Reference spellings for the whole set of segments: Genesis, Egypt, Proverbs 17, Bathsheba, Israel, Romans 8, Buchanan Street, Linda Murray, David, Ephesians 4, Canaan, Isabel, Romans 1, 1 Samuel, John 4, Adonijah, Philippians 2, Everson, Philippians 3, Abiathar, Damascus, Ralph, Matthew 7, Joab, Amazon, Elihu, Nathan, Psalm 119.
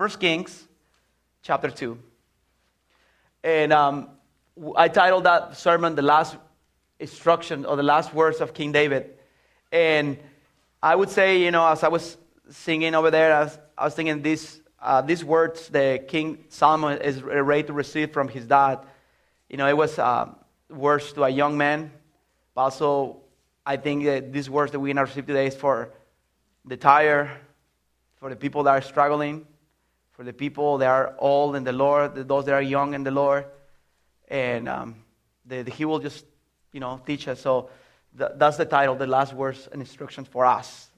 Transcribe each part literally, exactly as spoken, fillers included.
First Kings chapter two. And um, I titled that sermon, The Last Instruction, or The Last Words of King David. And I would say, you know, as I was singing over there, I was, I was thinking these, uh, these words that King Solomon is ready to receive from his dad. You know, it was uh, words to a young man. But also, I think that these words that we're going to receive today is for the tired, for the people that are struggling, for the people that are old in the Lord, those that are young in the Lord. And um, the, the, he will just, you know, teach us. So th- that's the title, The Last Words and Instructions for Us.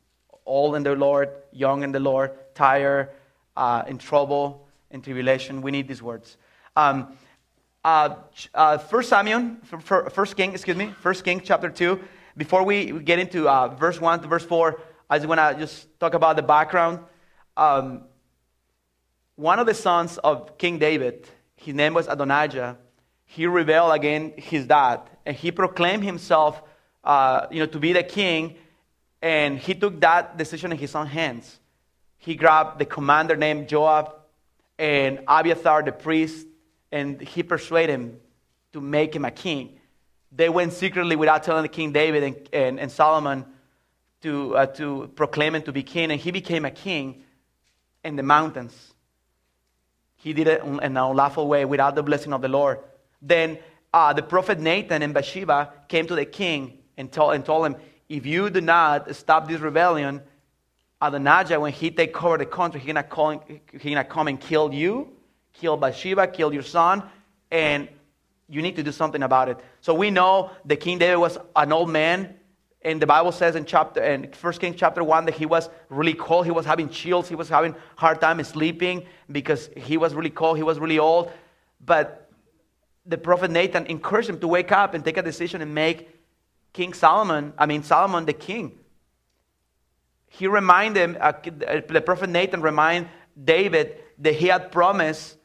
Old in the Lord, young in the Lord, tired, uh, in trouble, in tribulation. We need these words. Um, uh, uh, First Samuel, First King, excuse me, First King chapter two. Before we get into uh, verse one to verse four, I just want to just talk about the background. Um, one of the sons of King David, his name was Adonijah. He rebelled against his dad, and he proclaimed himself, uh, you know, to be the king. And he took that decision in his own hands. He grabbed the commander named Joab and Abiathar the priest, and he persuaded him to make him a king. They went secretly without telling King David and, and, and Solomon to uh, to proclaim him to be king, and he became a king in the mountains. He did it in an unlawful way without the blessing of the Lord. Then uh, the prophet Nathan and Bathsheba came to the king and told, and told him, if you do not stop this rebellion, Adonijah, when he takes over the country, he's going to come and kill you, kill Bathsheba, kill your son, and you need to do something about it. So we know that King David was an old man, and the Bible says in chapter in First Kings chapter one that he was really cold. He was having chills. He was having a hard time sleeping because he was really cold. He was really old. But the prophet Nathan encouraged him to wake up and take a decision and make King Solomon, I mean Solomon the king. He reminded him, uh, the prophet Nathan reminded David that he had promised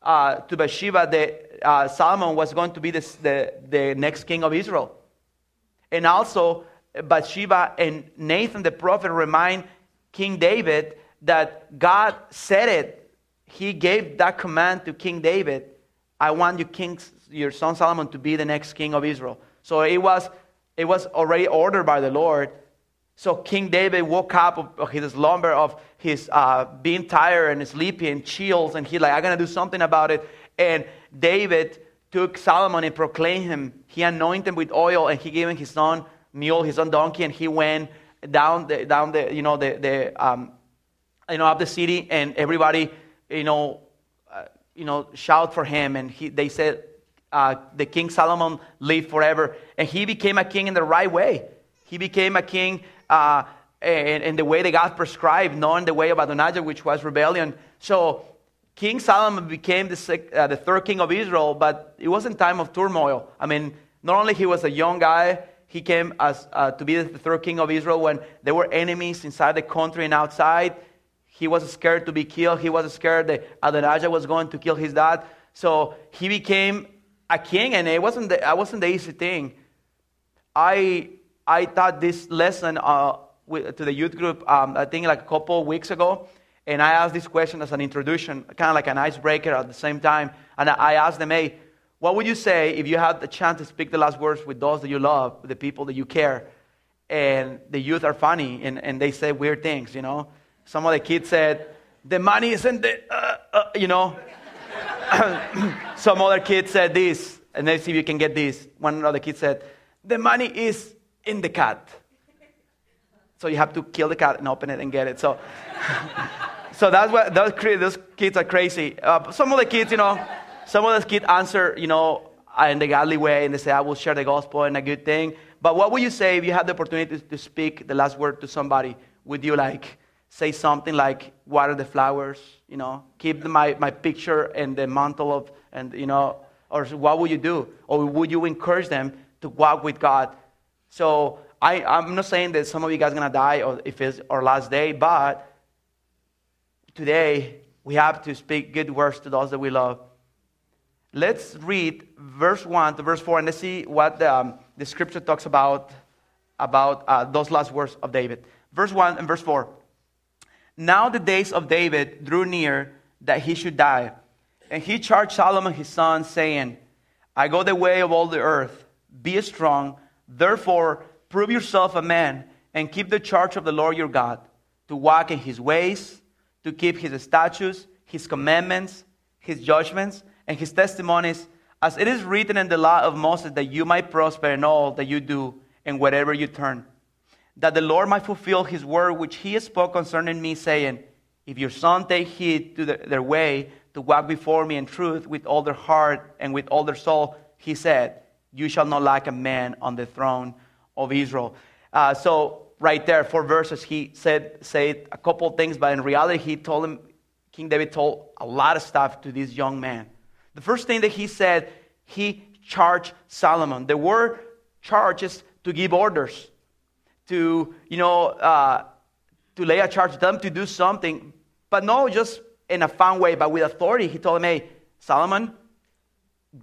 uh, to Bathsheba that uh, Solomon was going to be this, the, the next king of Israel. And also Bathsheba and Nathan the prophet remind King David that God said it. He gave that command to King David. I want your, king, your son Solomon to be the next king of Israel. So it was... It was already ordered by the Lord. So King David woke up of his slumber, of his uh, being tired and sleepy and chills. And he's like, I'm going to do something about it. And David took Solomon and proclaimed him. He anointed him with oil, and he gave him his own mule, his own donkey. And he went down the, down the you know, the, the um, you know, up the city. And everybody, you know, uh, you know, shout for him. And he, they said, Uh, the King Solomon lived forever, and he became a king in the right way. He became a king uh, in, in the way that God prescribed, not in the way of Adonijah, which was rebellion. So King Solomon became the, uh, the third king of Israel, but it wasn't time of turmoil. I mean, not only he was a young guy, he came as uh, to be the third king of Israel when there were enemies inside the country and outside. He was scared to be killed. He was scared that Adonijah was going to kill his dad. So he became a king, and it wasn't the, it wasn't the easy thing. I I taught this lesson uh, with, to the youth group, um, I think like a couple of weeks ago, and I asked this question as an introduction, kind of like an icebreaker at the same time. And I asked them, hey, what would you say if you had the chance to speak the last words with those that you love, with the people that you care? And the youth are funny, and, and they say weird things, you know. Some of the kids said, the money isn't the, uh, uh, you know. Some other kid said this, and let's see if you can get this. One other kid said, the money is in the cat. So you have to kill the cat and open it and get it. So so that's what those, those kids are crazy. Uh, some of the kids, you know, some of those kids answer, you know, in the godly way, and they say, I will share the gospel and a good thing. But what would you say if you had the opportunity to, to speak the last word to somebody? Would you like say something like, water the flowers, you know, keep the, my, my picture and the mantle of, and you know, or what would you do? Or would you encourage them to walk with God? So I, I'm not saying that some of you guys are going to die or if it's our last day, but today we have to speak good words to those that we love. Let's read verse one to verse four, and let's see what the, um, the scripture talks about, about uh, those last words of David. Verse one and verse four. now the days of David drew near that he should die. And he charged Solomon his son, saying, I go the way of all the earth. Be strong, therefore prove yourself a man, and keep the charge of the Lord your God, to walk in his ways, to keep his statutes, his commandments, his judgments, and his testimonies, as it is written in the law of Moses, that you might prosper in all that you do, and wherever you turn. That the Lord might fulfill his word which he spoke concerning me, saying, If your son take heed to the, their way, to walk before me in truth with all their heart and with all their soul, he said, You shall not lack a man on the throne of Israel. Uh, so right there, four verses, he said, said a couple of things, but in reality, he told him, King David told a lot of stuff to this young man. The first thing that he said, he charged Solomon. The word charge is to give orders, to, you know, uh, to lay a charge, them to do something, but not just in a fun way, but with authority. He told him, hey, Solomon,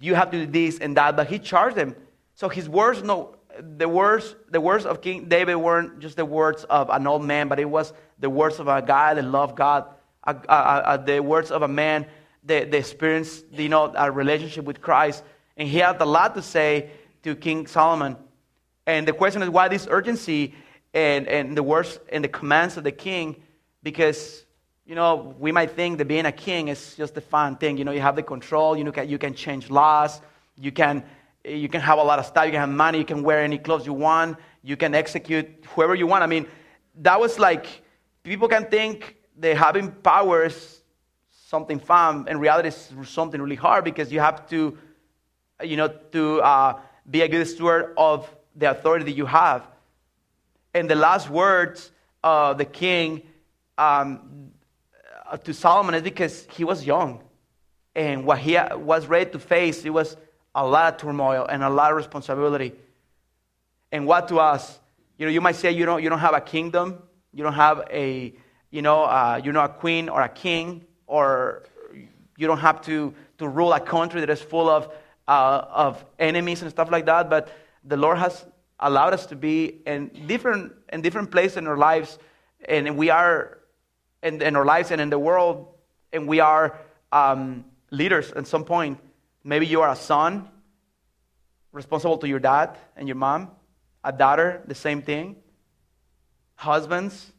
you have to do this and that, but he charged him. So his words, no, the words, the words of King David weren't just the words of an old man, but it was the words of a guy that loved God, uh, uh, uh, the words of a man that, that experienced, you know, a relationship with Christ. And he had a lot to say to King Solomon. And the question is, why this urgency and, and the words and the commands of the king? Because, you know, we might think that being a king is just a fun thing. You know, you have the control. You know, you can change laws. You can you can have a lot of stuff. You can have money. You can wear any clothes you want. You can execute whoever you want. I mean, that was like, people can think that having power is something fun. In reality, it's something really hard, because you have to, you know, to uh, be a good steward of the authority that you have. And the last words of the king um, to Solomon is because he was young, and what he was ready to face, it was a lot of turmoil and a lot of responsibility. And what to us, you know, you might say you don't you don't have a kingdom, you don't have a, you know, uh, you're not a queen or a king, or you don't have to to rule a country that is full of uh, of enemies and stuff like that, but the Lord has allowed us to be in different in different places in our lives, and we are in, in our lives and in the world, and we are um, leaders at some point. Maybe you are a son, responsible to your dad and your mom. A daughter, the same thing. Husbands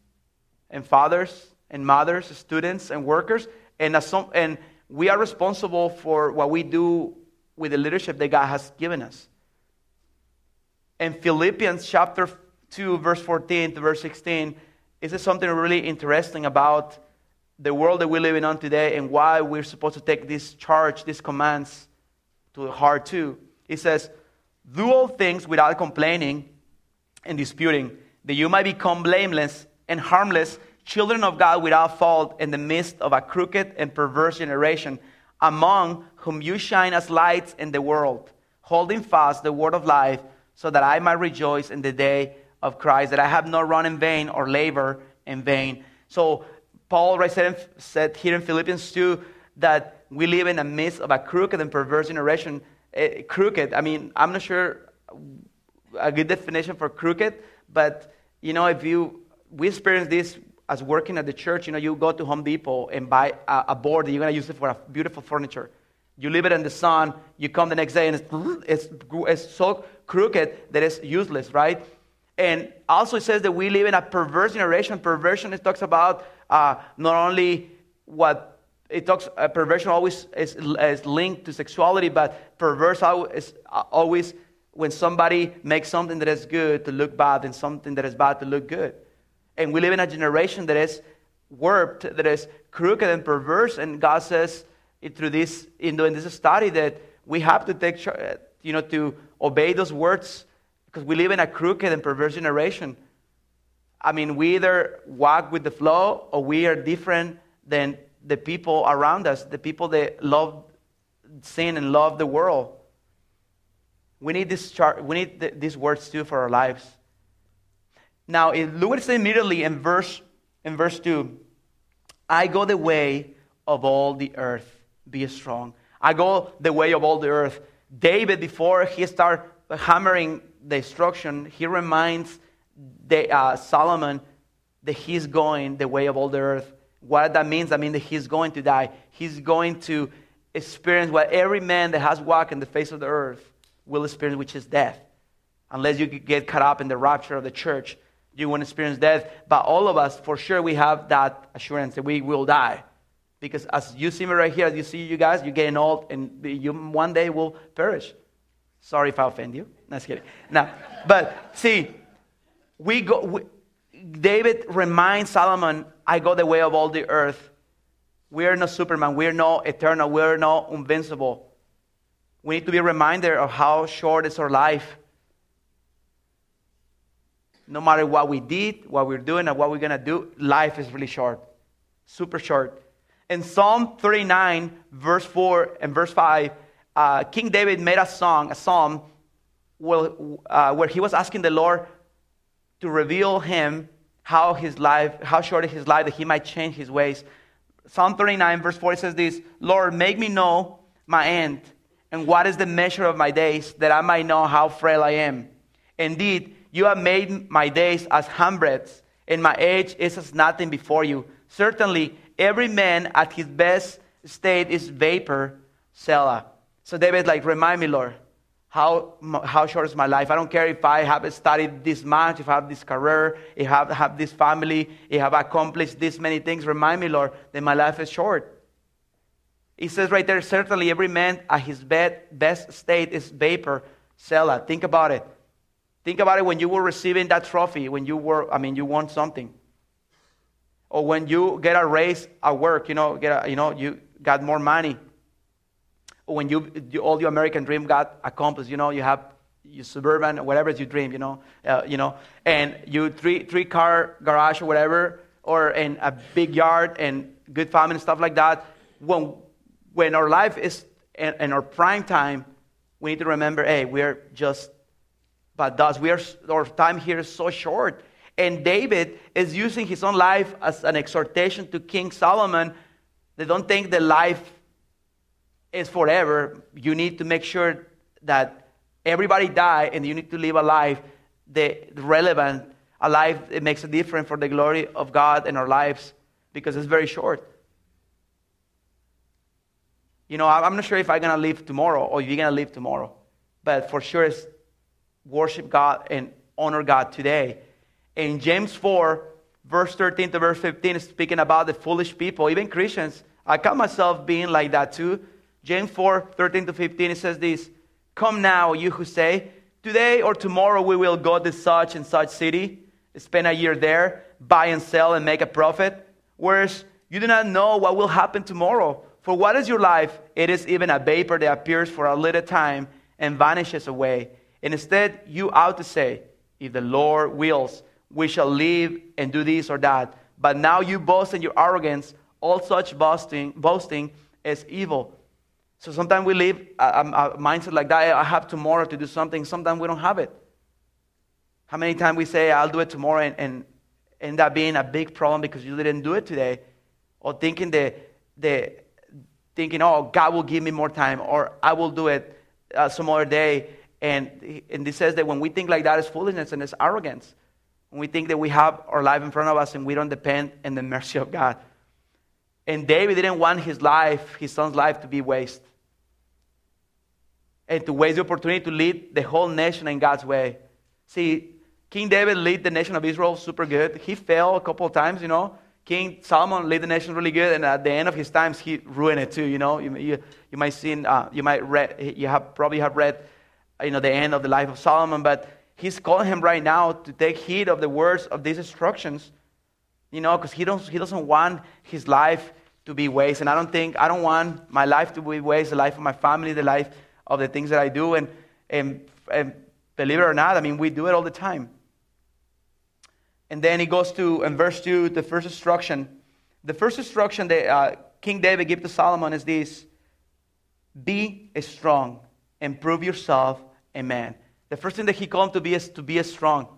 and fathers and mothers, students and workers, and as some, and we are responsible for what we do with the leadership that God has given us. And Philippians chapter two, verse fourteen to verse sixteen, is something really interesting about the world that we live in today, and why we're supposed to take this charge, these commands, to the heart too. It says, do all things without complaining and disputing, that you might become blameless and harmless, children of God without fault, in the midst of a crooked and perverse generation, among whom you shine as lights in the world, holding fast the word of life, so that I might rejoice in the day of Christ, that I have not run in vain or labor in vain. So Paul already said, said here in Philippians two that we live in the midst of a crooked and perverse generation. Uh, crooked, I mean, I'm not sure a good definition for crooked, but, you know, if you, we experience this as working at the church. You know, you go to Home Depot and buy a, a board that you're going to use it for a beautiful furniture. You leave it in the sun, you come the next day, and it's, it's, it's so crooked that it's useless, right? And also it says that we live in a perverse generation. Perversion, it talks about uh, not only what it talks, uh, perversion always is, is linked to sexuality, but perverse is always when somebody makes something that is good to look bad and something that is bad to look good. And we live in a generation that is warped, that is crooked and perverse, and God says, It, through this, in doing this study, that we have to take, you know, to obey those words, because we live in a crooked and perverse generation. I mean, we either walk with the flow, or we are different than the people around us, the people that love sin and love the world. We need this char- we need th- these words too for our lives. Now, look what it says immediately in verse in verse two. I go the way of all the earth. Be strong. I go the way of all the earth. David, before he starts hammering the instruction, he reminds the, uh, Solomon that he's going the way of all the earth. What that means, I mean that he's going to die. He's going to experience what every man that has walked in the face of the earth will experience, which is death. Unless you get caught up in the rapture of the church, you won't experience death. But all of us, for sure, we have that assurance that we will die. Because as you see me right here, as you see you guys, you're getting old, and you one day will perish. Sorry if I offend you. No, just kidding. No. But see, we go. We, David reminds Solomon, I go the way of all the earth. We are no Superman. We are no eternal. We are no invincible. We need to be reminded of how short is our life. No matter what we did, what we're doing, and what we're going to do, life is really short. Super short. In Psalm thirty-nine, verse four and verse five, uh, King David made a song, a psalm, where, uh, where he was asking the Lord to reveal him how his life, how short is his life, that he might change his ways. Psalm thirty-nine, verse four, it says this: Lord, make me know my end, and what is the measure of my days, that I might know how frail I am. Indeed, you have made my days as handbreadths, and my age is as nothing before you. Certainly, every man at his best state is vapor, Selah. So David, like, remind me, Lord, How how short is my life? I don't care if I have studied this much, if I have this career, if I have, have this family, if I have accomplished this many things. Remind me, Lord, that my life is short. It says right there, certainly every man at his best state is vapor, Selah. Think about it. Think about it when you were receiving that trophy, when you were, I mean, you won something. Or when you get a raise at work, you know, get a, you know, you got more money. When you, you all your American dream got accomplished, you know, you have your Suburban or whatever you dream, you know, uh, you know, and you three three car garage or whatever, or in a big yard and good farming and stuff like that. When when our life is in, in our prime time, we need to remember, hey, we are just but dust. We are our time here is so short. And David is using his own life as an exhortation to King Solomon. They don't think the life is forever. You need to make sure that everybody die, and you need to live a life that relevant, a life that makes a difference for the glory of God in our lives, because it's very short. You know, I'm not sure if I'm going to live tomorrow or if you're going to live tomorrow, but for sure it's worship God and honor God today. In James four, verse thirteen to verse fifteen, speaking about the foolish people, even Christians, I caught myself being like that too. James four, thirteen to fifteen, it says this: Come now, you who say, today or tomorrow we will go to such and such city, spend a year there, buy and sell and make a profit. Whereas you do not know what will happen tomorrow. For what is your life? It is even a vapor that appears for a little time and vanishes away. And instead, you ought to say, if the Lord wills, we shall live and do this or that. But now you boast in your arrogance. All such boasting, boasting is evil. So sometimes we live a, a mindset like that. I have tomorrow to do something. Sometimes we don't have it. How many times we say, I'll do it tomorrow, and, and end up being a big problem because you didn't do it today. Or thinking, the, the, thinking oh, God will give me more time, or I will do it uh, some other day. And, and this says that when we think like that, it's foolishness and it's arrogance. When we think that we have our life in front of us and we don't depend on the mercy of God. And David didn't want his life, his son's life, to be wasted. And to waste the opportunity to lead the whole nation in God's way. See, King David led the nation of Israel super good. He fell a couple of times, you know. King Solomon led the nation really good, and at the end of his times, he ruined it too. You know, you you, you might seen, uh, you might read, you have probably have read, you know, the end of the life of Solomon. But he's calling him right now to take heed of the words of these instructions, you know, because he don't he doesn't want his life to be wasted. And I don't think I don't want my life to be wasted. The life of my family, the life of the things that I do, and, and and believe it or not, I mean, we do it all the time. And then he goes to, in verse two, the first instruction. The first instruction that uh, King David gave to Solomon is this: be strong and prove yourself a man. The first thing that he called him to be is to be strong.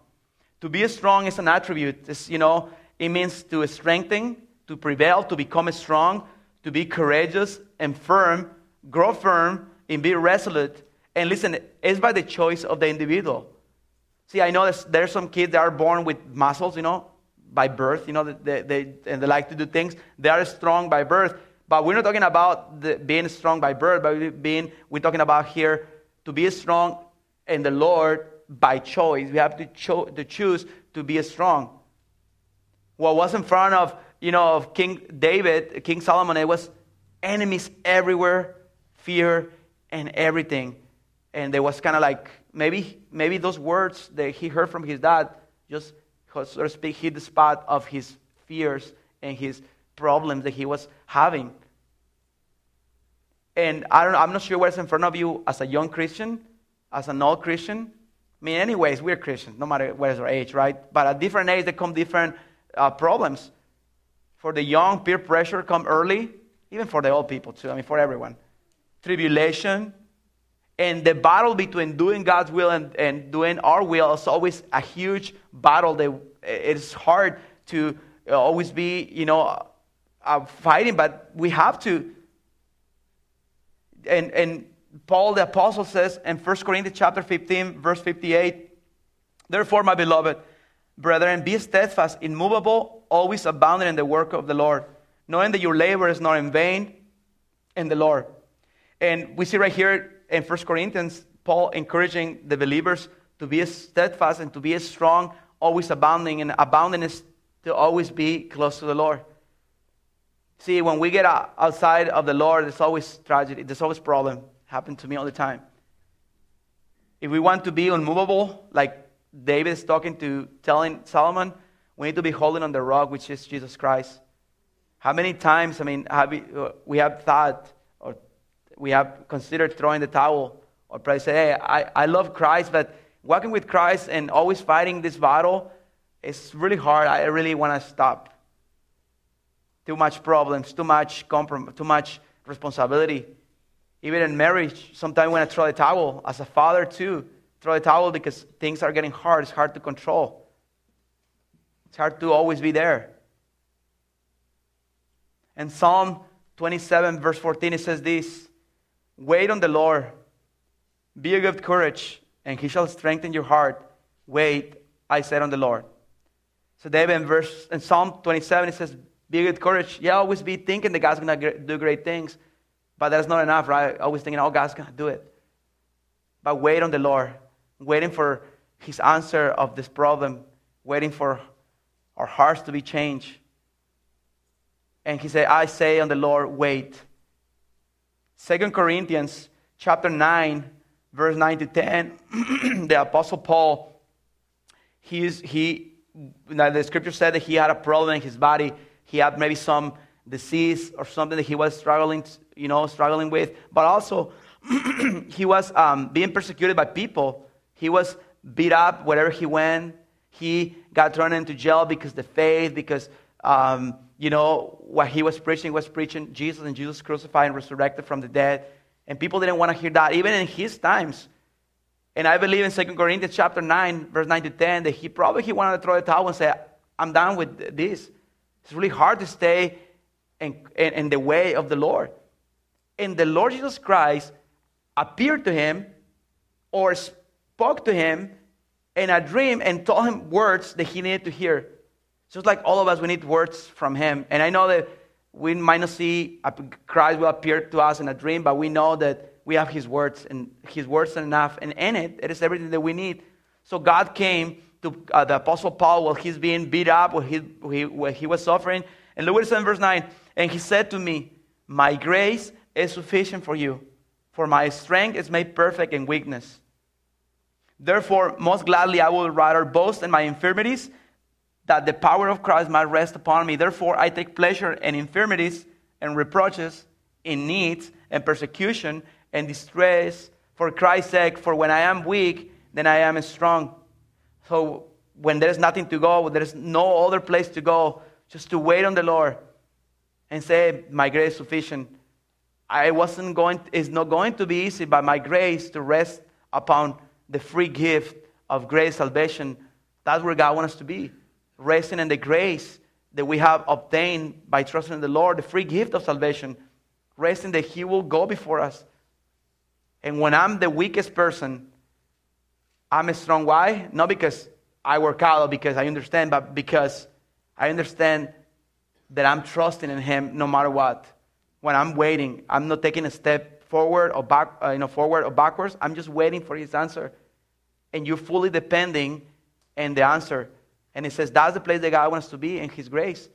To be strong is an attribute. It's, you know, it means to strengthen, to prevail, to become strong, to be courageous and firm, grow firm, and be resolute. And listen, it's by the choice of the individual. See, I know there's, there's some kids that are born with muscles, you know, by birth, you know, they, they, and they like to do things. They are strong by birth, but we're not talking about the, being strong by birth, but being, we're talking about here to be strong in the Lord by choice. We have to, cho- to choose to be strong. What was in front of, you know, of King David, King Solomon, it was enemies everywhere, fear and everything. And there was kind of like, maybe maybe those words that he heard from his dad just, so to speak, hit the spot of his fears and his problems that he was having. And I don't, I'm not sure what's in front of you as a young Christian, as an old Christian. I mean, anyways, we're Christians, no matter what is our age, right? But at different age, there come different uh, problems. For the young, peer pressure come early, even for the old people too. I mean, for everyone. Tribulation. And the battle between doing God's will and, and doing our will is always a huge battle. That it's hard to always be, you know, uh, fighting, but we have to. And and Paul the Apostle says in First Corinthians chapter fifteen, verse fifty-eight, therefore, my beloved brethren, be steadfast, immovable, always abounding in the work of the Lord, knowing that your labor is not in vain in the Lord. And we see right here, in First Corinthians, Paul encouraging the believers to be steadfast and to be strong, always abounding, and abounding is to always be close to the Lord. See, when we get outside of the Lord, there's always tragedy. There's always problem. It happened to me all the time. If we want to be unmovable, like David is talking to, telling Solomon, we need to be holding on the rock, which is Jesus Christ. How many times, I mean, have we, we have thought, we have considered throwing the towel, or probably say, hey, I, I love Christ, but walking with Christ and always fighting this battle, it's really hard. I really want to stop. Too much problems, too much comprom- too much responsibility. Even in marriage, sometimes when I throw the towel, as a father too, throw the towel because things are getting hard. It's hard to control. It's hard to always be there. And Psalm twenty-seven, verse fourteen, it says this, wait on the Lord, be of good courage, and he shall strengthen your heart. Wait, I said, on the Lord. So David in, verse, in Psalm twenty-seven, it says, be of good courage. Yeah, always be thinking that God's going to do great things, but that's not enough, right? Always thinking, oh, God's going to do it. But wait on the Lord, waiting for his answer of this problem, waiting for our hearts to be changed. And he said, I say on the Lord, wait. Second Corinthians chapter nine, verse nine to ten, the Apostle Paul, he is, he, now the scripture said that he had a problem in his body. He had maybe some disease or something that he was struggling, you know, struggling with. But also, he was um, being persecuted by people. He was beat up wherever he went. He got thrown into jail because of the faith, because, um, you know, what he was preaching was preaching Jesus and Jesus crucified and resurrected from the dead. And people didn't want to hear that, even in his times. And I believe in Second Corinthians chapter nine, verse nine to ten, that he probably he wanted to throw the towel and say, I'm done with this. It's really hard to stay in, in, in the way of the Lord. And the Lord Jesus Christ appeared to him or spoke to him in a dream and told him words that he needed to hear. Just like all of us, we need words from him. And I know that we might not see Christ will appear to us in a dream, but we know that we have his words, and his words are enough. And in it, it is everything that we need. So God came to uh, the Apostle Paul while he's being beat up, while he, while he was suffering. And look what it says in verse nine. And he said to me, my grace is sufficient for you, for my strength is made perfect in weakness. Therefore, most gladly I will rather boast in my infirmities, that the power of Christ might rest upon me. Therefore, I take pleasure in infirmities and reproaches, in needs and persecution and distress for Christ's sake. For when I am weak, then I am strong. So when there is nothing to go, there is no other place to go, just to wait on the Lord and say, my grace is sufficient. I wasn't going. It's not going to be easy, but my grace to rest upon the free gift of grace, salvation. That's where God wants us to be. Resting in the grace that we have obtained by trusting in the Lord, the free gift of salvation. Resting that he will go before us. And when I'm the weakest person, I'm strong. Why? Not because I work out, because I understand, but because I understand that I'm trusting in him no matter what. When I'm waiting, I'm not taking a step forward or back, uh, you know, forward or backwards. I'm just waiting for his answer. And you're fully depending on the answer. And it says that's the place that God wants to be, in his grace.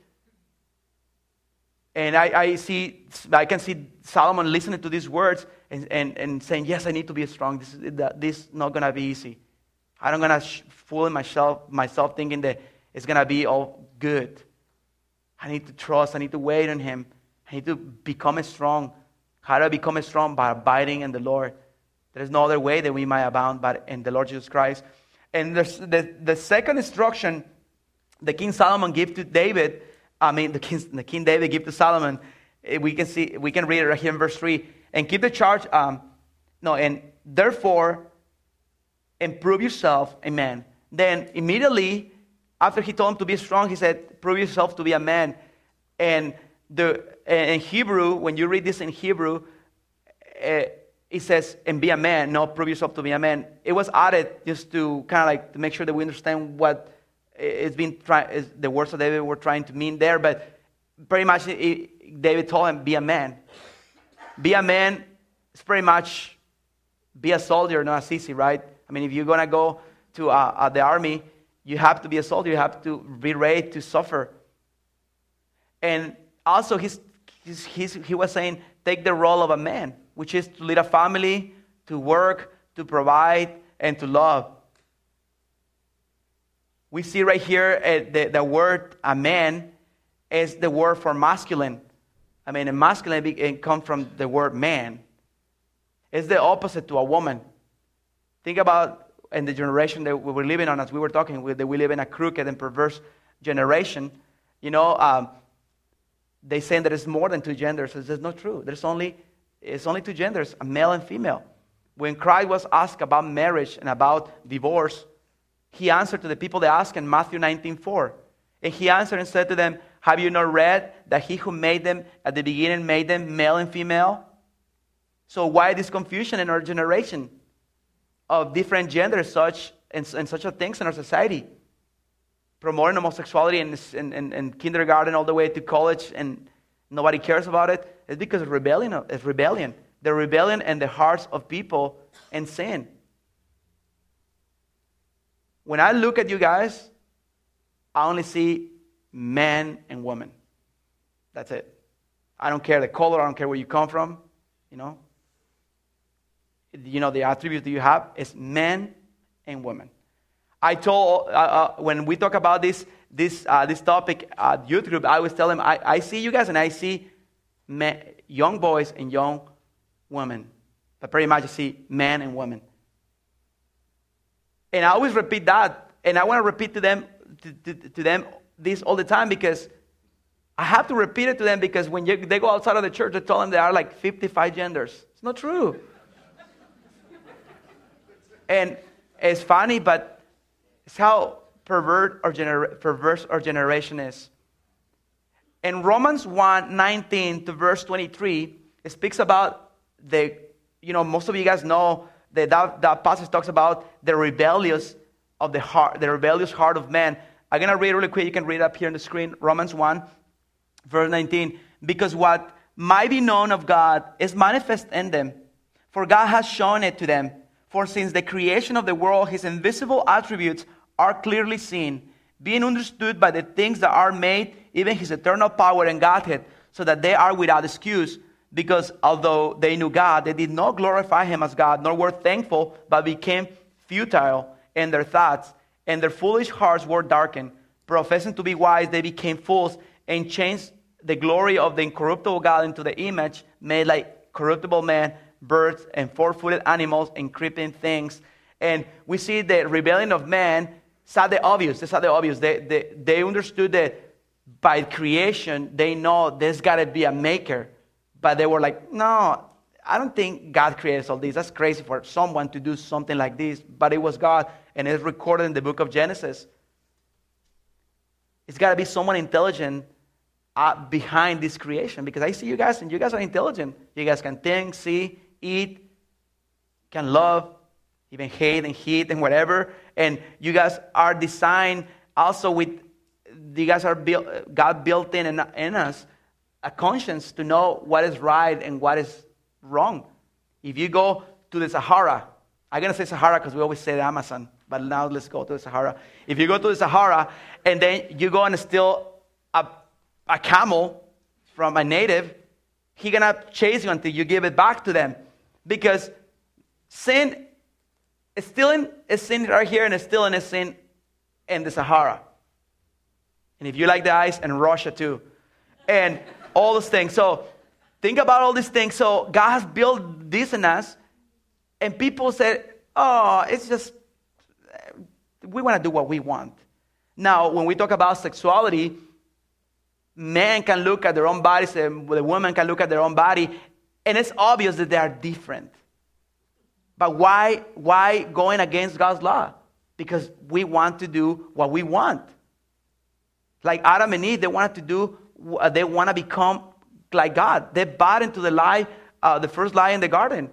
And I, I see, I can see Solomon listening to these words and, and, and saying, yes, I need to be strong. This is, this is not going to be easy. I'm not going to fool myself, myself thinking that it's going to be all good. I need to trust. I need to wait on him. I need to become strong. How do I become strong? By abiding in the Lord. There is no other way that we might abound but in the Lord Jesus Christ. And the, the, the second instruction the King Solomon gave to David, I mean, the King, the King David gave to Solomon, we can see, we can read it right here in verse three. And keep the charge, um, no, and therefore, and prove yourself a man. Then immediately, after he told him to be strong, he said, prove yourself to be a man. And the in Hebrew, when you read this in Hebrew, uh, it says, and be a man, no, prove yourself to be a man. It was added just to kind of like to make sure that we understand what it's been try- is the words of David were trying to mean there. But pretty much it, David told him, be a man. Be a man is pretty much be a soldier, not a sissy, right? I mean, if you're going to go to uh, uh, the army, you have to be a soldier. You have to be ready to suffer. And also, he's, he's, he's, he was saying, take the role of a man, which is to lead a family, to work, to provide, and to love. We see right here uh, the, the word a man is the word for masculine. I mean, a masculine it comes from the word man. It's the opposite to a woman. Think about in the generation that we were living on, as we were talking, that we live in a crooked and perverse generation. You know, um, they say that it's more than two genders. It's just not true. There's only it's only two genders, a male and female. When Christ was asked about marriage and about divorce, he answered to the people that asked in Matthew nineteen four. And he answered and said to them, have you not read that he who made them at the beginning made them male and female? So why this confusion in our generation of different genders such and, and such things in our society? Promoting homosexuality in, in, in, in kindergarten all the way to college, and nobody cares about it. It's because of rebellion. It's rebellion. The rebellion in the hearts of people and sin. When I look at you guys, I only see man and woman. That's it. I don't care the color. I don't care where you come from. You know. You know, the attributes that you have is men and women. I told, uh, uh, when we talk about this this uh, this topic at youth group, I always tell them, I, I see you guys and I see men, young boys and young women. But pretty much I see men and women. And I always repeat that. And I want to repeat to them to, to, to them this all the time, because I have to repeat it to them, because when you, they go outside of the church, I tell them there are like fifty-five genders. It's not true. And it's funny, but it's how pervert or gener- perverse our generation is. In Romans one nineteen to verse twenty-three, it speaks about the, you know, most of you guys know that that, that passage talks about the rebellious of the heart, the rebellious heart of man. I'm going to read really quick. You can read it up here on the screen. Romans one, verse nineteen. Because what might be known of God is manifest in them, for God has shown it to them. For since the creation of the world, his invisible attributes are clearly seen, being understood by the things that are made, even his eternal power and Godhead, so that they are without excuse. Because although they knew God, they did not glorify him as God, nor were thankful, but became futile in their thoughts, and their foolish hearts were darkened. Professing to be wise, they became fools, and changed the glory of the incorruptible God into the image made like corruptible man, birds and four-footed animals and creeping things. And we see the rebellion of man. It's not the obvious. It's not the obvious. They, they, they understood that by creation, they know there's got to be a maker. But they were like, no, I don't think God created all this. That's crazy for someone to do something like this. But it was God, and it's recorded in the book of Genesis. It's got to be someone intelligent uh, behind this creation, because I see you guys, and you guys are intelligent. You guys can think, see, eat, can love, even hate and heat and whatever. And you guys are designed also with you guys are built, God built in, in in us a conscience to know what is right and what is wrong. If you go to the Sahara, I'm going to say Sahara because we always say the Amazon, but now let's go to the Sahara. If you go to the Sahara and then you go and steal a, a camel from a native, he's going to chase you until you give it back to them. Because sin, stealing is sin right here, and stealing is sin in the Sahara. And if you like the ice, and Russia too. And all those things. So think about all these things. So God has built this in us. And people said, oh, it's just, we want to do what we want. Now, when we talk about sexuality, men can look at their own bodies, and the women can look at their own body, and it's obvious that they are different. But why, why going against God's law? Because we want to do what we want. Like Adam and Eve, they wanted to do, they want to become like God. They bought into the lie, uh, the first lie in the garden.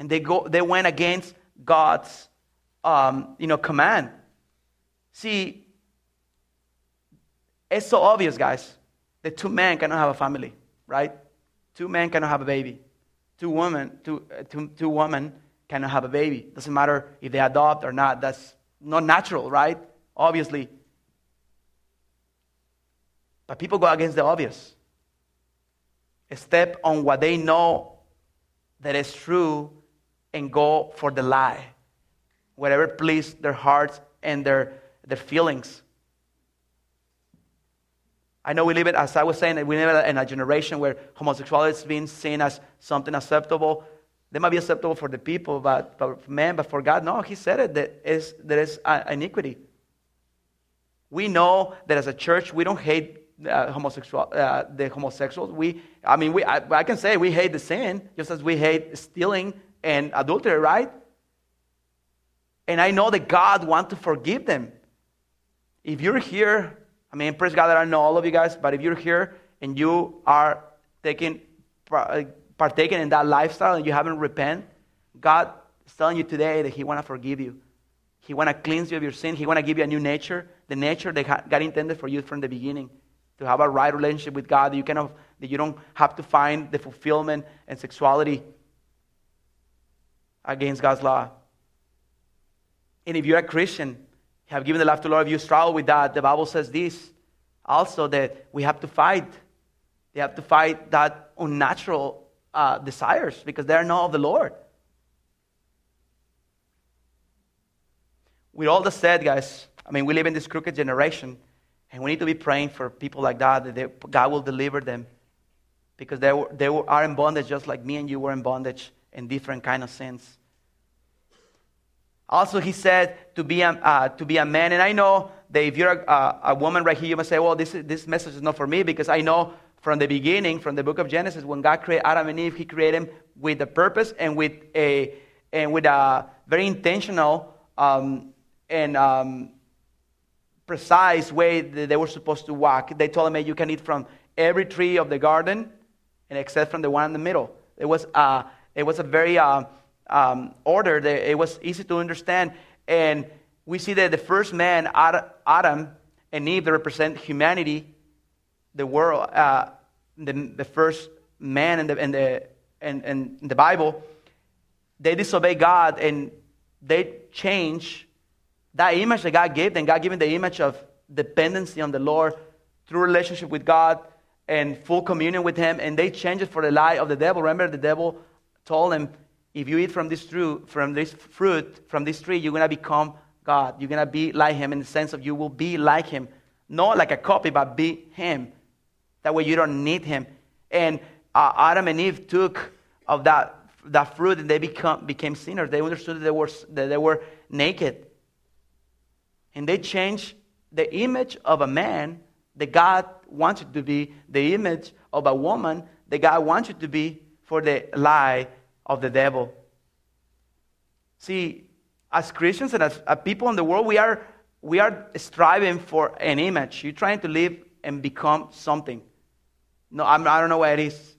And they go. They went against God's, um, you know, command. See, it's so obvious, guys, that two men cannot have a family, right? Two men cannot have a baby. Two women, two, uh, two, two women cannot have a baby. Doesn't matter if they adopt or not. That's not natural, right? Obviously. But people go against the obvious. Step on what they know that is true, and go for the lie, whatever pleased their hearts and their, their feelings. I know we live it, as I was saying, we live in a generation where homosexuality is being seen as something acceptable. They might be acceptable for the people, but, but for man, but for God, no, he said it, that is, there is iniquity. We know that as a church, we don't hate uh, homosexual, uh, the homosexuals. We, I mean, we, I, I can say we hate the sin, just as we hate stealing and adultery, right? And I know that God wants to forgive them. If you're here, I mean, praise God that I know all of you guys, but if you're here and you are taking, partaking in that lifestyle and you haven't repented, God is telling you today that He wants to forgive you. He wants to cleanse you of your sin. He wants to give you a new nature, the nature that God intended for you from the beginning, to have a right relationship with God, that you, kind of, that you don't have to find the fulfillment and sexuality against God's law. And if you're a Christian, you have given the life to the Lord, if you struggle with that, the Bible says this, also that we have to fight. They have to fight that unnatural uh, desires, because they are not of the Lord. With all that said, guys, I mean, we live in this crooked generation, and we need to be praying for people like that, that they, God will deliver them, because they were, they were, are in bondage just like me and you were in bondage in different kind of sins. Also, he said to be a, uh, to be a man, and I know that if you're a, a, a woman right here, you must say, well, this, this message is not for me, because I know from the beginning, from the book of Genesis, when God created Adam and Eve, He created them with a purpose and with a, and with a very intentional um, and... Um, precise way that they were supposed to walk. They told them, you can eat from every tree of the garden, and except from the one in the middle. It was uh, it was a very uh, um, order. It was easy to understand. And we see that the first man, Adam and Eve, they represent humanity, the world, uh, the, the first man in the in the in, in the Bible. They disobey God and they change. That image that God gave them, God gave them the image of dependency on the Lord, through relationship with God, and full communion with Him, and they changed it for the lie of the devil. Remember, the devil told them, if you eat from this, true, from this fruit, from this tree, you're going to become God. You're going to be like Him, in the sense of you will be like Him. Not like a copy, but be Him. That way you don't need Him. And uh, Adam and Eve took of that, that fruit, and they become, became sinners. They understood that they were, that they were naked. And they change the image of a man that God wants you to be, the image of a woman that God wants you to be, for the lie of the devil. See, as Christians and as people in the world, we are we are striving for an image. You're trying to live and become something. No, I'm, I don't know what it is.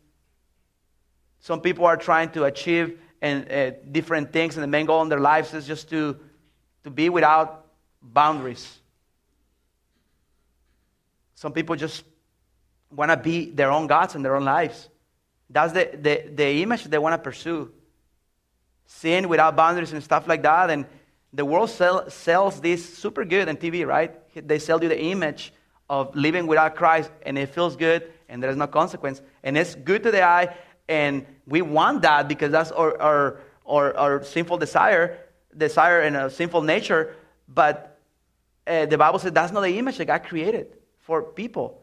Some people are trying to achieve and uh, different things, and the main goal in their lives is just to to be without boundaries. Some people just want to be their own gods in their own lives. That's the, the, the image they want to pursue. Sin without boundaries and stuff like that. And the world sell, sells this super good on T V, right? They sell you the image of living without Christ, and it feels good, and there's no consequence. And it's good to the eye, and we want that because that's our our, our, our sinful desire, desire and a sinful nature. But uh, the Bible says that's not the image that God created for people.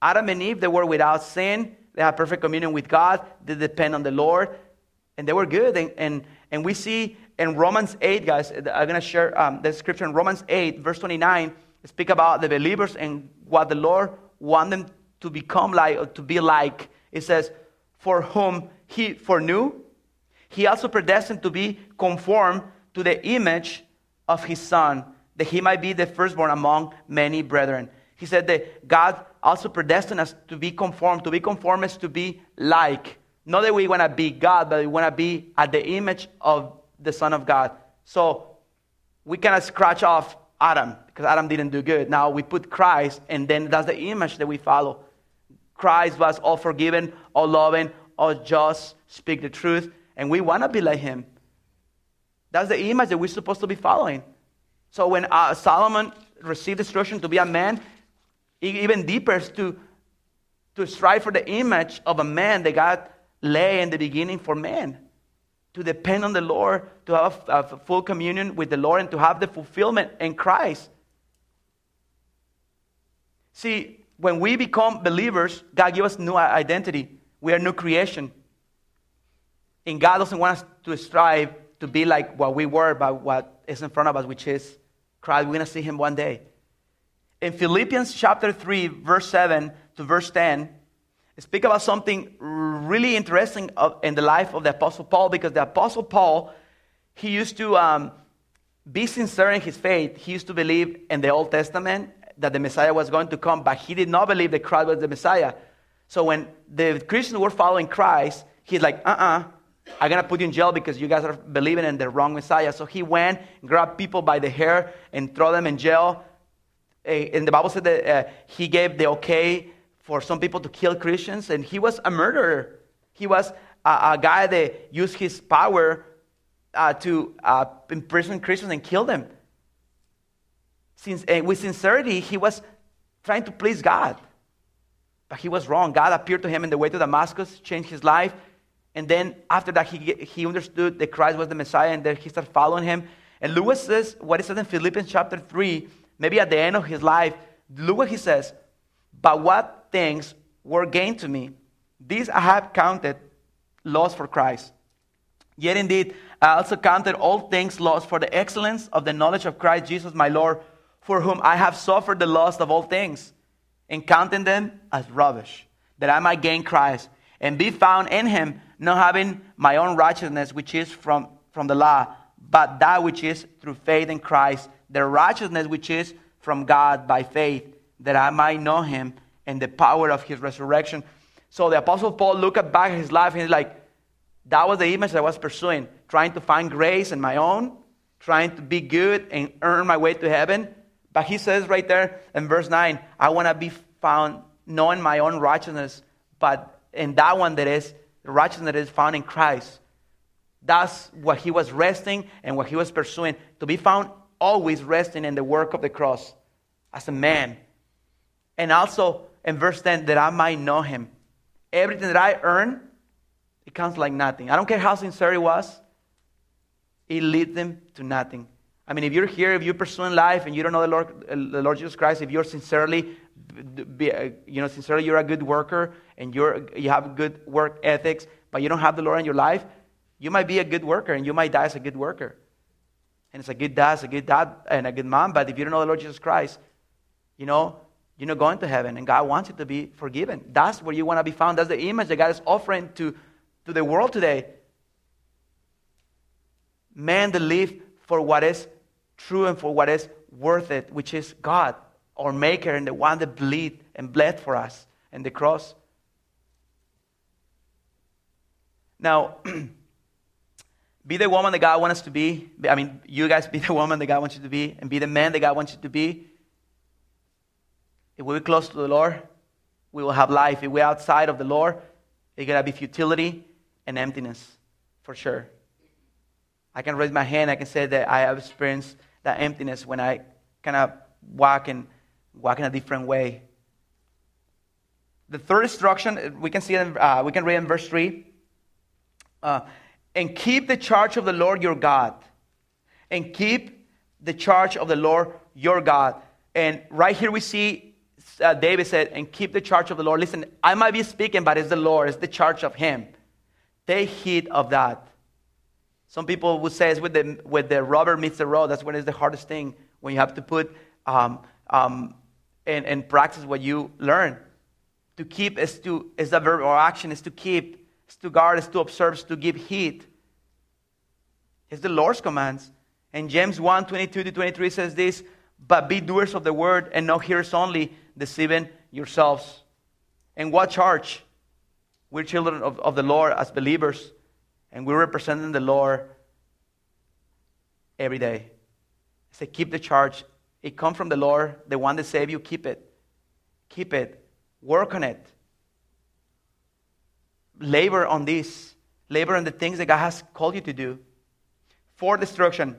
Adam and Eve, they were without sin. They had perfect communion with God. They depend on the Lord. And they were good. And and, and we see in Romans eight, guys, I'm going to share um, the scripture in Romans eight, verse twenty-nine. Speak about the believers and what the Lord wants them to become like, or to be like. It says, for whom he foreknew, he also predestined to be conformed to the image of his Son, that he might be the firstborn among many brethren. He said that God also predestined us to be conformed. To be conformed is to be like. Not that we want to be God, but we want to be at the image of the Son of God. So we cannot scratch off Adam, because Adam didn't do good. Now we put Christ, and then that's the image that we follow. Christ was all forgiving, all loving, all just, speak the truth, and we want to be like him. That's the image that we're supposed to be following. So when uh, Solomon received instruction to be a man, even deeper is to, to strive for the image of a man that God lay in the beginning for man. To depend on the Lord, to have a, a full communion with the Lord, and to have the fulfillment in Christ. See, when we become believers, God gives us new identity. We are new creation. And God doesn't want us to strive to be like what we were, but what is in front of us, which is Christ. We're going to see him one day. In Philippians chapter three, verse seven to verse ten, speak about something really interesting in the life of the Apostle Paul, because the Apostle Paul, he used to um, be sincere in his faith. He used to believe in the Old Testament that the Messiah was going to come, but he did not believe that Christ was the Messiah. So when the Christians were following Christ, he's like, uh-uh, I'm going to put you in jail because you guys are believing in the wrong Messiah. So he went, grabbed people by the hair, and threw them in jail. And the Bible said that uh, he gave the okay for some people to kill Christians, and he was a murderer. He was a, a guy that used his power uh, to uh, imprison Christians and kill them. Since, uh, with sincerity, he was trying to please God. But he was wrong. God appeared to him on the way to Damascus, changed his life, and then after that, he, he understood that Christ was the Messiah, and then he started following him. And Luke says, what it says in Philippians chapter three, maybe at the end of his life, look what he says, but what things were gained to me, these I have counted loss for Christ. Yet indeed, I also counted all things lost for the excellence of the knowledge of Christ Jesus my Lord, for whom I have suffered the loss of all things, and counting them as rubbish, that I might gain Christ, and be found in him, not having my own righteousness, which is from, from the law, but that which is through faith in Christ, the righteousness which is from God by faith, that I might know him, and the power of his resurrection. So the Apostle Paul looked back at his life, and he's like, that was the image I was pursuing. Trying to find grace in my own. Trying to be good and earn my way to heaven. But he says right there in verse nine, I want to be found knowing my own righteousness. But in that one that is, the righteousness that is found in Christ. That's what he was resting and what he was pursuing. To be found always resting in the work of the cross. As a man. And also, in verse ten, that I might know him. Everything that I earn, it counts like nothing. I don't care how sincere it was. It leads them to nothing. I mean, if you're here, if you're pursuing life and you don't know the Lord, the Lord Jesus Christ, if you're sincerely, you know, sincerely you're a good worker and you're you have good work ethics, but you don't have the Lord in your life, you might be a good worker and you might die as a good worker. And it's a good dad, it's a good dad, and a good mom, but if you don't know the Lord Jesus Christ, you know, you're not going to heaven, and God wants you to be forgiven. That's where you want to be found. That's the image that God is offering to, to the world today. Man that lives for what is true and for what is worth it, which is God, our Maker, and the one that bleed and bled for us, and the cross. Now, be the woman that God wants us to be. I mean, you guys be the woman that God wants you to be, and be the man that God wants you to be. If we're close to the Lord, we will have life. If we're outside of the Lord, it's going to be futility and emptiness, for sure. I can raise my hand. I can say that I have experienced that emptiness when I kind of walk and walk in a different way. The third instruction, we can see it, uh, we can read in verse three. Uh, and keep the charge of the Lord your God. And keep the charge of the Lord your God. And right here we see uh, David said, and keep the charge of the Lord. Listen, I might be speaking, but it's the Lord. It's the charge of him. Take heed of that. Some people would say it's with the, with the rubber meets the road. That's when it's the hardest thing, when you have to put um, um, and, and practice what you learn. To keep is to is a verb or action, is to keep, is to guard, is to observe, is to give heed. It's the Lord's commands. And James one, twenty-two to twenty-three says this, but be doers of the word and not hearers only, deceiving yourselves. And what charge? We're children of, of the Lord as believers, and we're representing the Lord every day. I say, keep the charge. It comes from the Lord, the one that saved you. Keep it. Keep it. Work on it. Labor on this. Labor on the things that God has called you to do. Fourth instruction.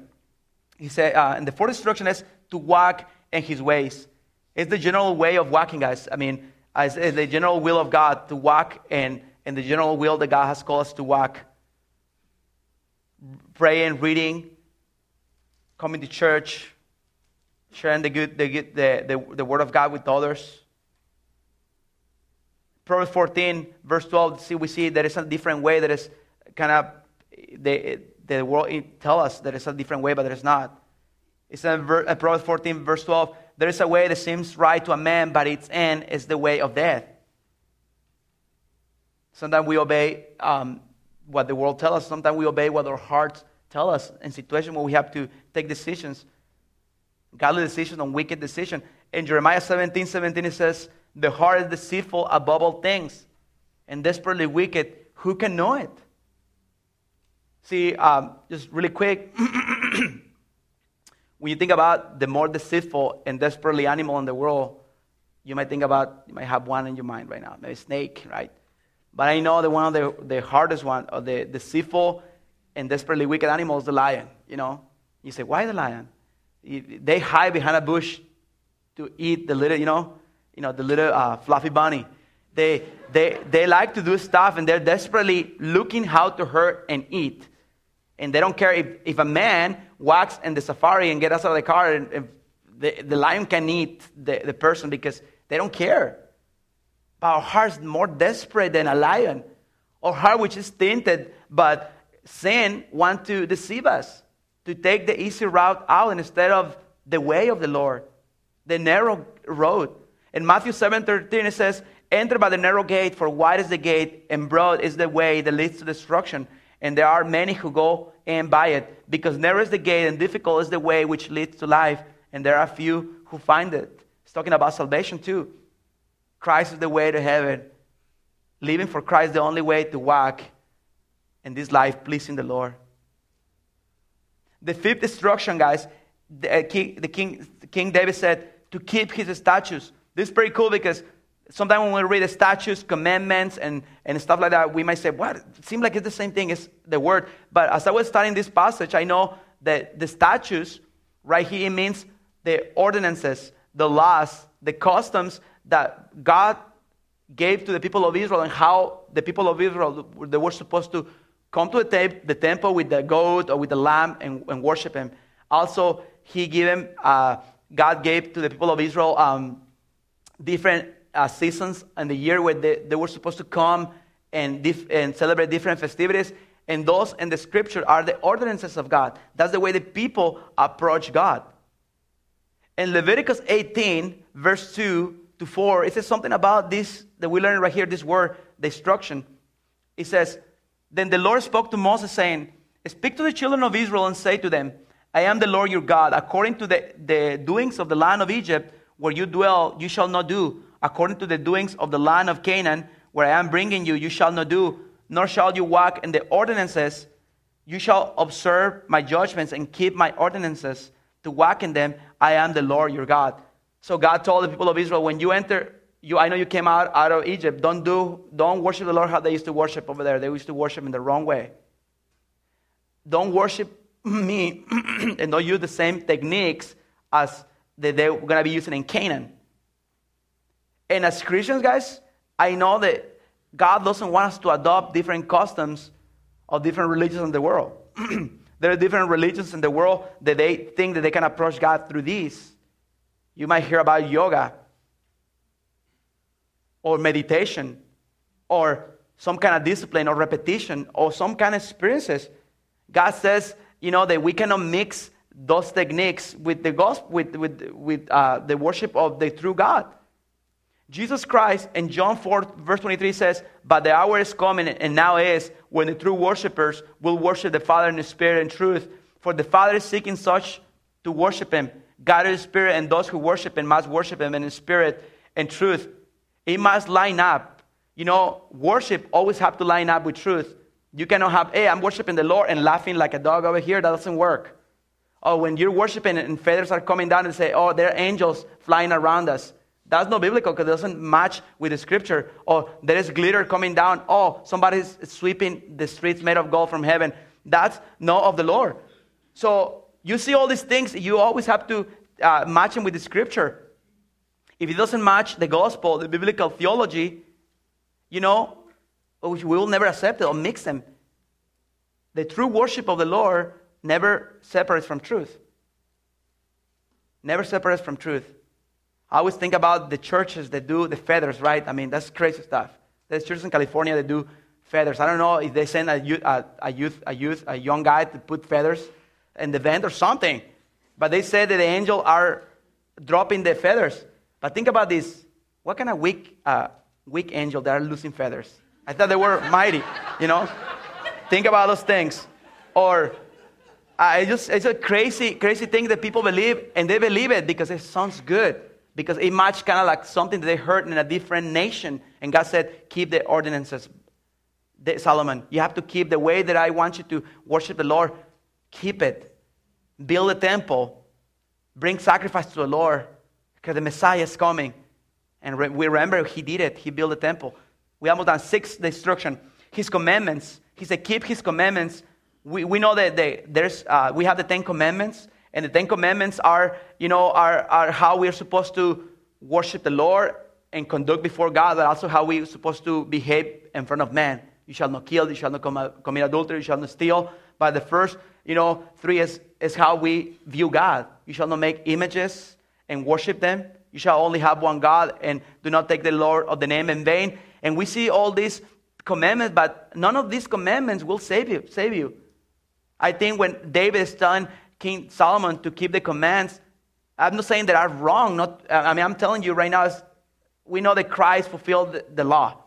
He said, uh, and the fourth instruction is to walk in his ways. It's the general way of walking, guys. I mean, it's, it's the general will of God to walk in, in the general will that God has called us to walk. Praying, reading, coming to church, sharing the good, the, good, the, the, the word of God with others. Proverbs fourteen, verse twelve, see, we see there is a different way that is kind of, the, the world tell us that it's a different way, but there is not. It's in Proverbs fourteen, verse twelve, there is a way that seems right to a man, but its end is the way of death. Sometimes we obey um, what the world tells us. Sometimes we obey what our hearts tell us in situations where we have to take decisions, godly decisions on wicked decisions. In Jeremiah seventeen, seventeen, it says, the heart is deceitful above all things, and desperately wicked. Who can know it? See, um, just really quick, when you think about the more deceitful and desperately animal in the world, you might think about, you might have one in your mind right now, maybe a snake, right? But I know that one of the, the hardest one, or the deceitful and desperately wicked animal is the lion, you know? You say, why the lion? They hide behind a bush to eat the little, you know? You know, the little uh, fluffy bunny. They, they, they like to do stuff, and they're desperately looking how to hurt and eat. And they don't care if, if a man walks in the safari and gets out of the car, and, and the, the lion can eat the, the person because they don't care. But our heart is more desperate than a lion. Our heart, which is tainted, but sin wants to deceive us, to take the easy route out instead of the way of the Lord, the narrow road. In Matthew seven, thirteen, it says, enter by the narrow gate, for wide is the gate, and broad is the way that leads to destruction. And there are many who go in by it, because narrow is the gate, and difficult is the way which leads to life. And there are few who find it. It's talking about salvation too. Christ is the way to heaven. Living for Christ is the only way to walk in this life, pleasing the Lord. The fifth instruction, guys, the, uh, King, the King, King David said, to keep his statutes. This is pretty cool because sometimes when we read the statutes, commandments, and, and stuff like that, we might say, what? It seems like it's the same thing as the word. But as I was studying this passage, I know that the statutes, right here, it means the ordinances, the laws, the customs that God gave to the people of Israel, and how the people of Israel, they were supposed to come to the temple with the goat or with the lamb and, and worship him. Also, he gave him, uh, God gave to the people of Israel um, different uh, seasons in the year where they, they were supposed to come and, dif- and celebrate different festivities. And those in the scripture are the ordinances of God. That's the way the people approach God. In Leviticus eighteen, verse two to four, it says something about this that we learned right here, this word, destruction. It says, then the Lord spoke to Moses, saying, speak to the children of Israel and say to them, I am the Lord your God. According to the, the doings of the land of Egypt, where you dwell, you shall not do. According to the doings of the land of Canaan, where I am bringing you, you shall not do. Nor shall you walk in the ordinances. You shall observe my judgments and keep my ordinances to walk in them. I am the Lord your God. So God told the people of Israel, when you enter, you, I know you came out, out of Egypt, don't do, don't worship the Lord how they used to worship over there. They used to worship in the wrong way. Don't worship me and don't use the same techniques as that they were going to be using in Canaan. And as Christians, guys, I know that God doesn't want us to adopt different customs of different religions in the world. There are different religions in the world that they think that they can approach God through these. You might hear about yoga or meditation or some kind of discipline or repetition or some kind of experiences. God says, you know, that we cannot mix those techniques with the gospel, with, with, with uh, the worship of the true God. Jesus Christ in John four, verse twenty-three says, but the hour is coming and now is when the true worshipers will worship the Father in the Spirit and truth. For the Father is seeking such to worship Him. God is Spirit, and those who worship Him must worship Him in Spirit and truth. It must line up. You know, worship always have to line up with truth. You cannot have, hey, I'm worshiping the Lord and laughing like a dog over here. That doesn't work. Or when you're worshiping and feathers are coming down and say, oh, there are angels flying around us. That's not biblical because it doesn't match with the scripture. Or there is glitter coming down. Oh, somebody's sweeping the streets made of gold from heaven. That's not of the Lord. So you see all these things. You always have to uh, match them with the scripture. If it doesn't match the gospel, the biblical theology, you know, we will never accept it or mix them. The true worship of the Lord never separates from truth. Never separates from truth. I always think about the churches that do the feathers, right? I mean, that's crazy stuff. There's churches in California that do feathers. I don't know if they send a youth, a, a youth, a youth, a young guy to put feathers in the vent or something. But they say that the angels are dropping the feathers. But think about this. What kind of weak, uh, weak angel that are losing feathers? I thought they were mighty, you know? Think about those things. Or uh, it just, it's a crazy, crazy thing that people believe, and they believe it because it sounds good. Because it matched kind of like something that they heard in a different nation. And God said, keep the ordinances. Solomon, you have to keep the way that I want you to worship the Lord. Keep it. Build a temple. Bring sacrifice to the Lord. Because the Messiah is coming. And we remember he did it. He built a temple. We almost done sixth instruction. His commandments. He said, keep his commandments. We, we know that they, there's uh, we have the Ten Commandments. And the Ten Commandments are, you know, are, are how we are supposed to worship the Lord and conduct before God, but also how we are supposed to behave in front of man. You shall not kill, you shall not commit adultery, you shall not steal. But the first, you know, three is, is how we view God. You shall not make images and worship them. You shall only have one God and do not take the Lord of the name in vain. And we see all these commandments, but none of these commandments will save you. Save you. I think when David is done, King Solomon to keep the commands. I'm not saying that I'm wrong. Not, I mean, I'm telling you right now, we know that Christ fulfilled the, the law.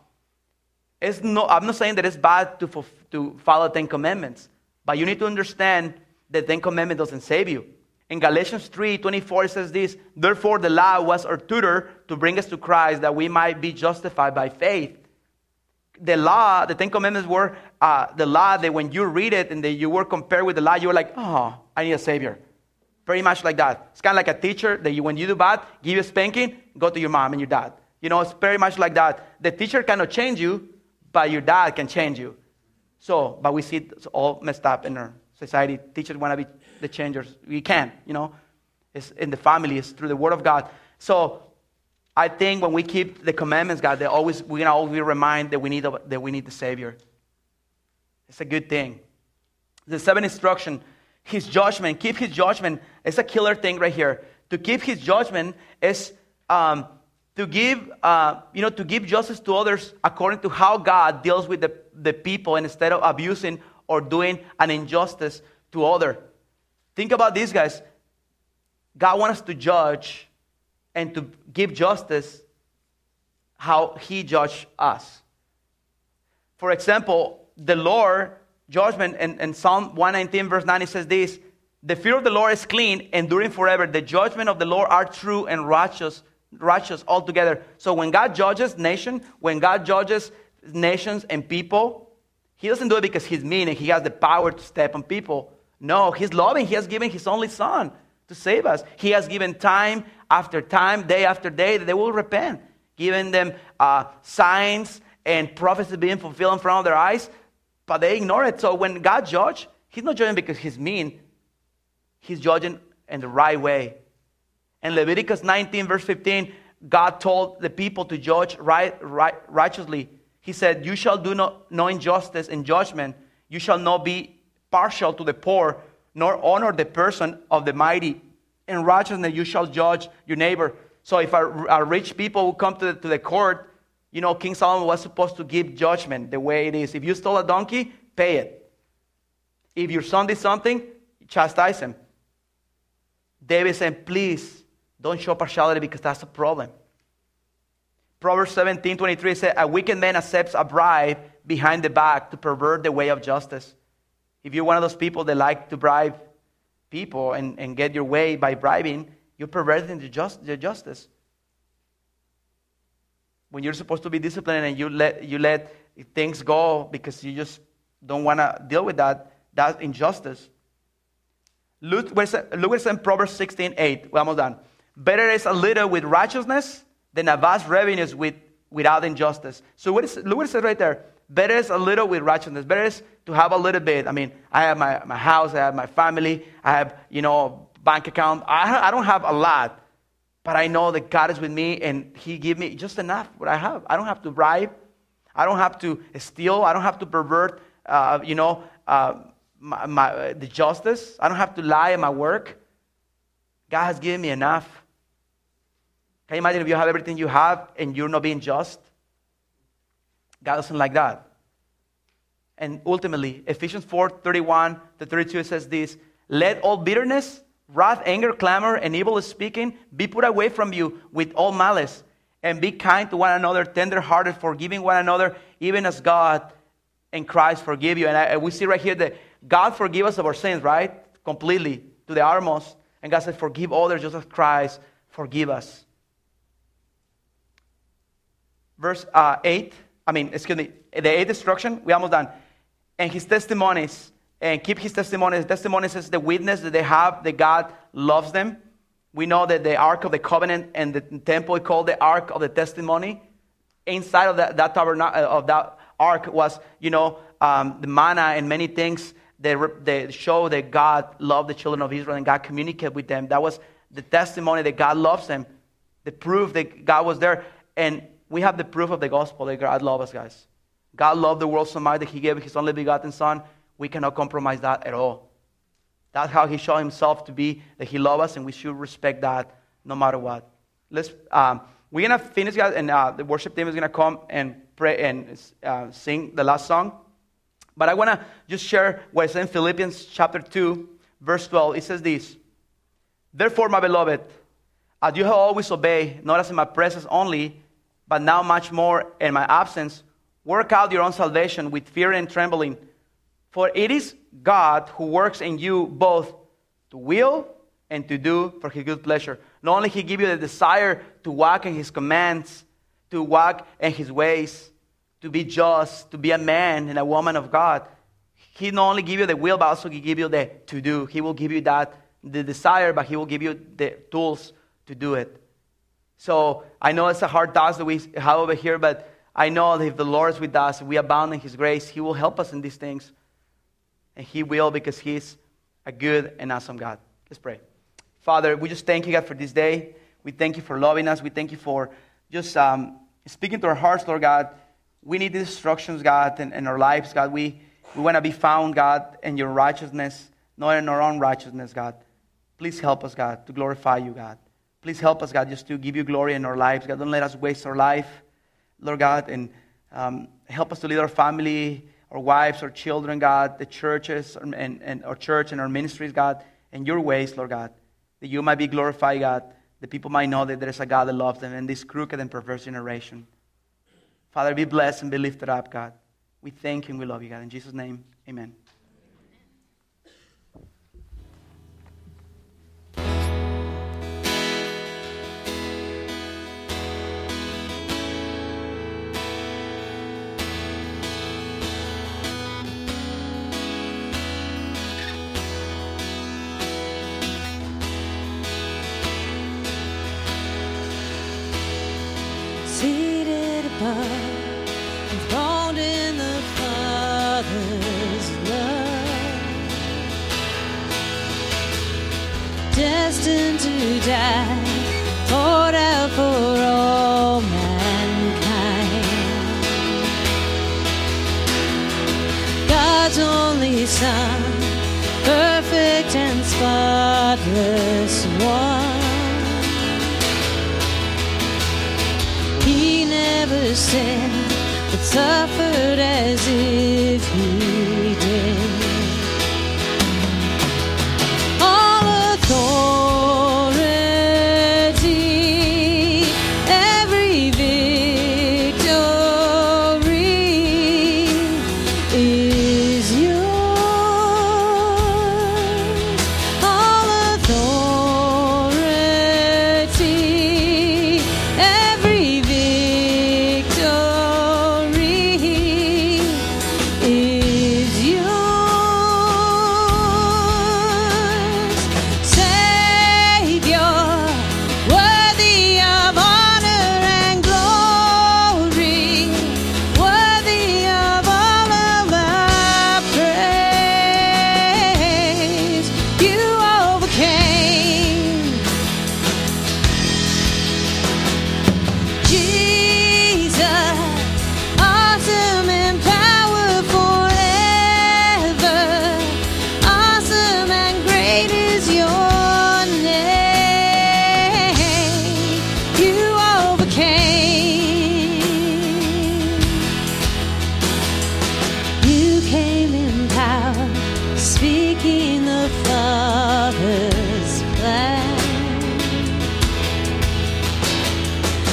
It's no, I'm not saying that it's bad to, to follow the Ten Commandments, but you need to understand that the Ten Commandments doesn't save you. In Galatians three twenty-four, it says this, therefore the law was our tutor to bring us to Christ that we might be justified by faith. The law, the Ten Commandments were uh, the law that when you read it and that you were compared with the law, you were like, oh, I need a savior. Pretty much like that. It's kind of like a teacher that you, when you do bad, give you a spanking, go to your mom and your dad. You know, it's very much like that. The teacher cannot change you, but your dad can change you. So, but we see it's all messed up in our society. Teachers want to be the changers. We can, you know. It's in the family. It's through the word of God. So, I think when we keep the commandments, God, they always we're gonna always be reminded that we need a, that we need the Savior. It's a good thing. The seventh instruction, His judgment. Keep His judgment. It's a killer thing right here. To keep His judgment is um, to give uh, you know to give justice to others according to how God deals with the, the people instead of abusing or doing an injustice to other. Think about this, guys. God wants us to judge and to give justice how He judged us. For example, the Lord, judgment, in, in Psalm one nineteen, verse nine, it says this, the fear of the Lord is clean, enduring forever. The judgment of the Lord are true and righteous, righteous altogether. So when God judges nation, when God judges nations and people, He doesn't do it because He's mean and He has the power to step on people. No, He's loving. He has given His only Son to save us. He has given time after time, day after day, they will repent, giving them uh, signs and prophecies being fulfilled in front of their eyes, but they ignore it. So when God judges, he's not judging because he's mean. He's judging in the right way. In Leviticus nineteen, verse fifteen, God told the people to judge right, right, righteously. He said, you shall do no, no injustice in judgment. You shall not be partial to the poor, nor honor the person of the mighty. In righteousness you shall judge your neighbor. So if our, our rich people who come to the, to the court, you know, King Solomon was supposed to give judgment the way it is. If you stole a donkey, pay it. If your son did something, chastise him. David said, please, don't show partiality because that's a problem. Proverbs seventeen, twenty-three says, a wicked man accepts a bribe behind the back to pervert the way of justice. If you're one of those people that like to bribe people and, and get your way by bribing, you're perverting the, just, the justice. When you're supposed to be disciplined and you let, you let things go because you just don't want to deal with that, that's injustice. Luke was in Proverbs sixteen, eight. We're almost done. Better is a little with righteousness than a vast revenues with, without injustice. So what is, look what it says right there. Better is a little with righteousness. Better is to have a little bit. I mean, I have my, my house, I have my family, I have, you know, bank account. I, I don't have a lot, but I know that God is with me and he gave me just enough what I have. I don't have to bribe. I don't have to steal. I don't have to pervert, uh, you know, uh, My, my, the justice. I don't have to lie in my work. God has given me enough. Can you imagine if you have everything you have and you're not being just? God doesn't like that. And ultimately, Ephesians four, thirty-one to thirty-two says this, let all bitterness, wrath, anger, clamor, and evil speaking be put away from you with all malice, and be kind to one another, tender-hearted, forgiving one another, even as God and Christ forgive you. And I, we see right here that God forgive us of our sins, right? Completely, to the uttermost. And God said, forgive others just as Christ forgive us. Verse uh, eight, I mean, excuse me, the eighth instruction, we're almost done. And his testimonies, and keep his testimonies. Testimonies is the witness that they have that God loves them. We know that the Ark of the Covenant and the temple is called the Ark of the Testimony. Inside of that, that tabernacle, of that Ark was, you know, um, the manna and many things. They, they show that God loved the children of Israel and God communicated with them. That was the testimony that God loves them, the proof that God was there. And we have the proof of the gospel that God loves us, guys. God loved the world so much that he gave his only begotten son. We cannot compromise that at all. That's how he showed himself to be, that he loved us, and we should respect that no matter what. Let's, um, we're going to finish, guys, and uh, the worship team is going to come and pray and uh, sing the last song. But I want to just share what is in Philippians chapter two, verse twelve. It says this, therefore, my beloved, as you have always obeyed, not as in my presence only, but now much more in my absence, work out your own salvation with fear and trembling. For it is God who works in you both to will and to do for his good pleasure. Not only he gives you the desire to walk in his commands, to walk in his ways, to be just, to be a man and a woman of God. He not only give you the will, but also he give you the to do. He will give you that, the desire, but he will give you the tools to do it. So I know it's a hard task that we have over here, but I know that if the Lord is with us, we abound in his grace, he will help us in these things. And he will, because he's a good and awesome God. Let's pray. Father, we just thank you, God, for this day. We thank you for loving us. We thank you for just um, speaking to our hearts, Lord God. We need the instructions, God, in, in our lives, God. We, we want to be found, God, in your righteousness, not in our own righteousness, God. Please help us, God, to glorify you, God. Please help us, God, just to give you glory in our lives, God. Don't let us waste our life, Lord God, and um, help us to lead our family, our wives, our children, God, the churches, and, and our church and our ministries, God, in your ways, Lord God, that you might be glorified, God, that people might know that there is a God that loves them in this crooked and perverse generation. Father, be blessed and be lifted up, God. We thank you and we love you, God. In Jesus' name, amen. Destined to die, poured out for all mankind. God's only Son, perfect and spotless one. He never sinned, but suffered as if he did.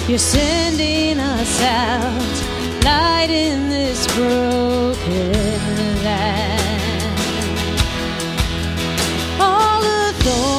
You're sending us out, light in this broken land. All authority.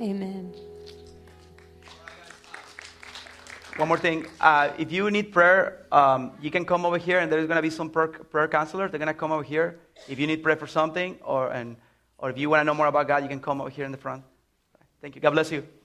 Amen. One more thing. Uh, if you need prayer, um, you can come over here, and there's going to be some prayer, prayer counselors. They're going to come over here. If you need prayer for something, or, and, or if you want to know more about God, you can come over here in the front. Thank you. God bless you.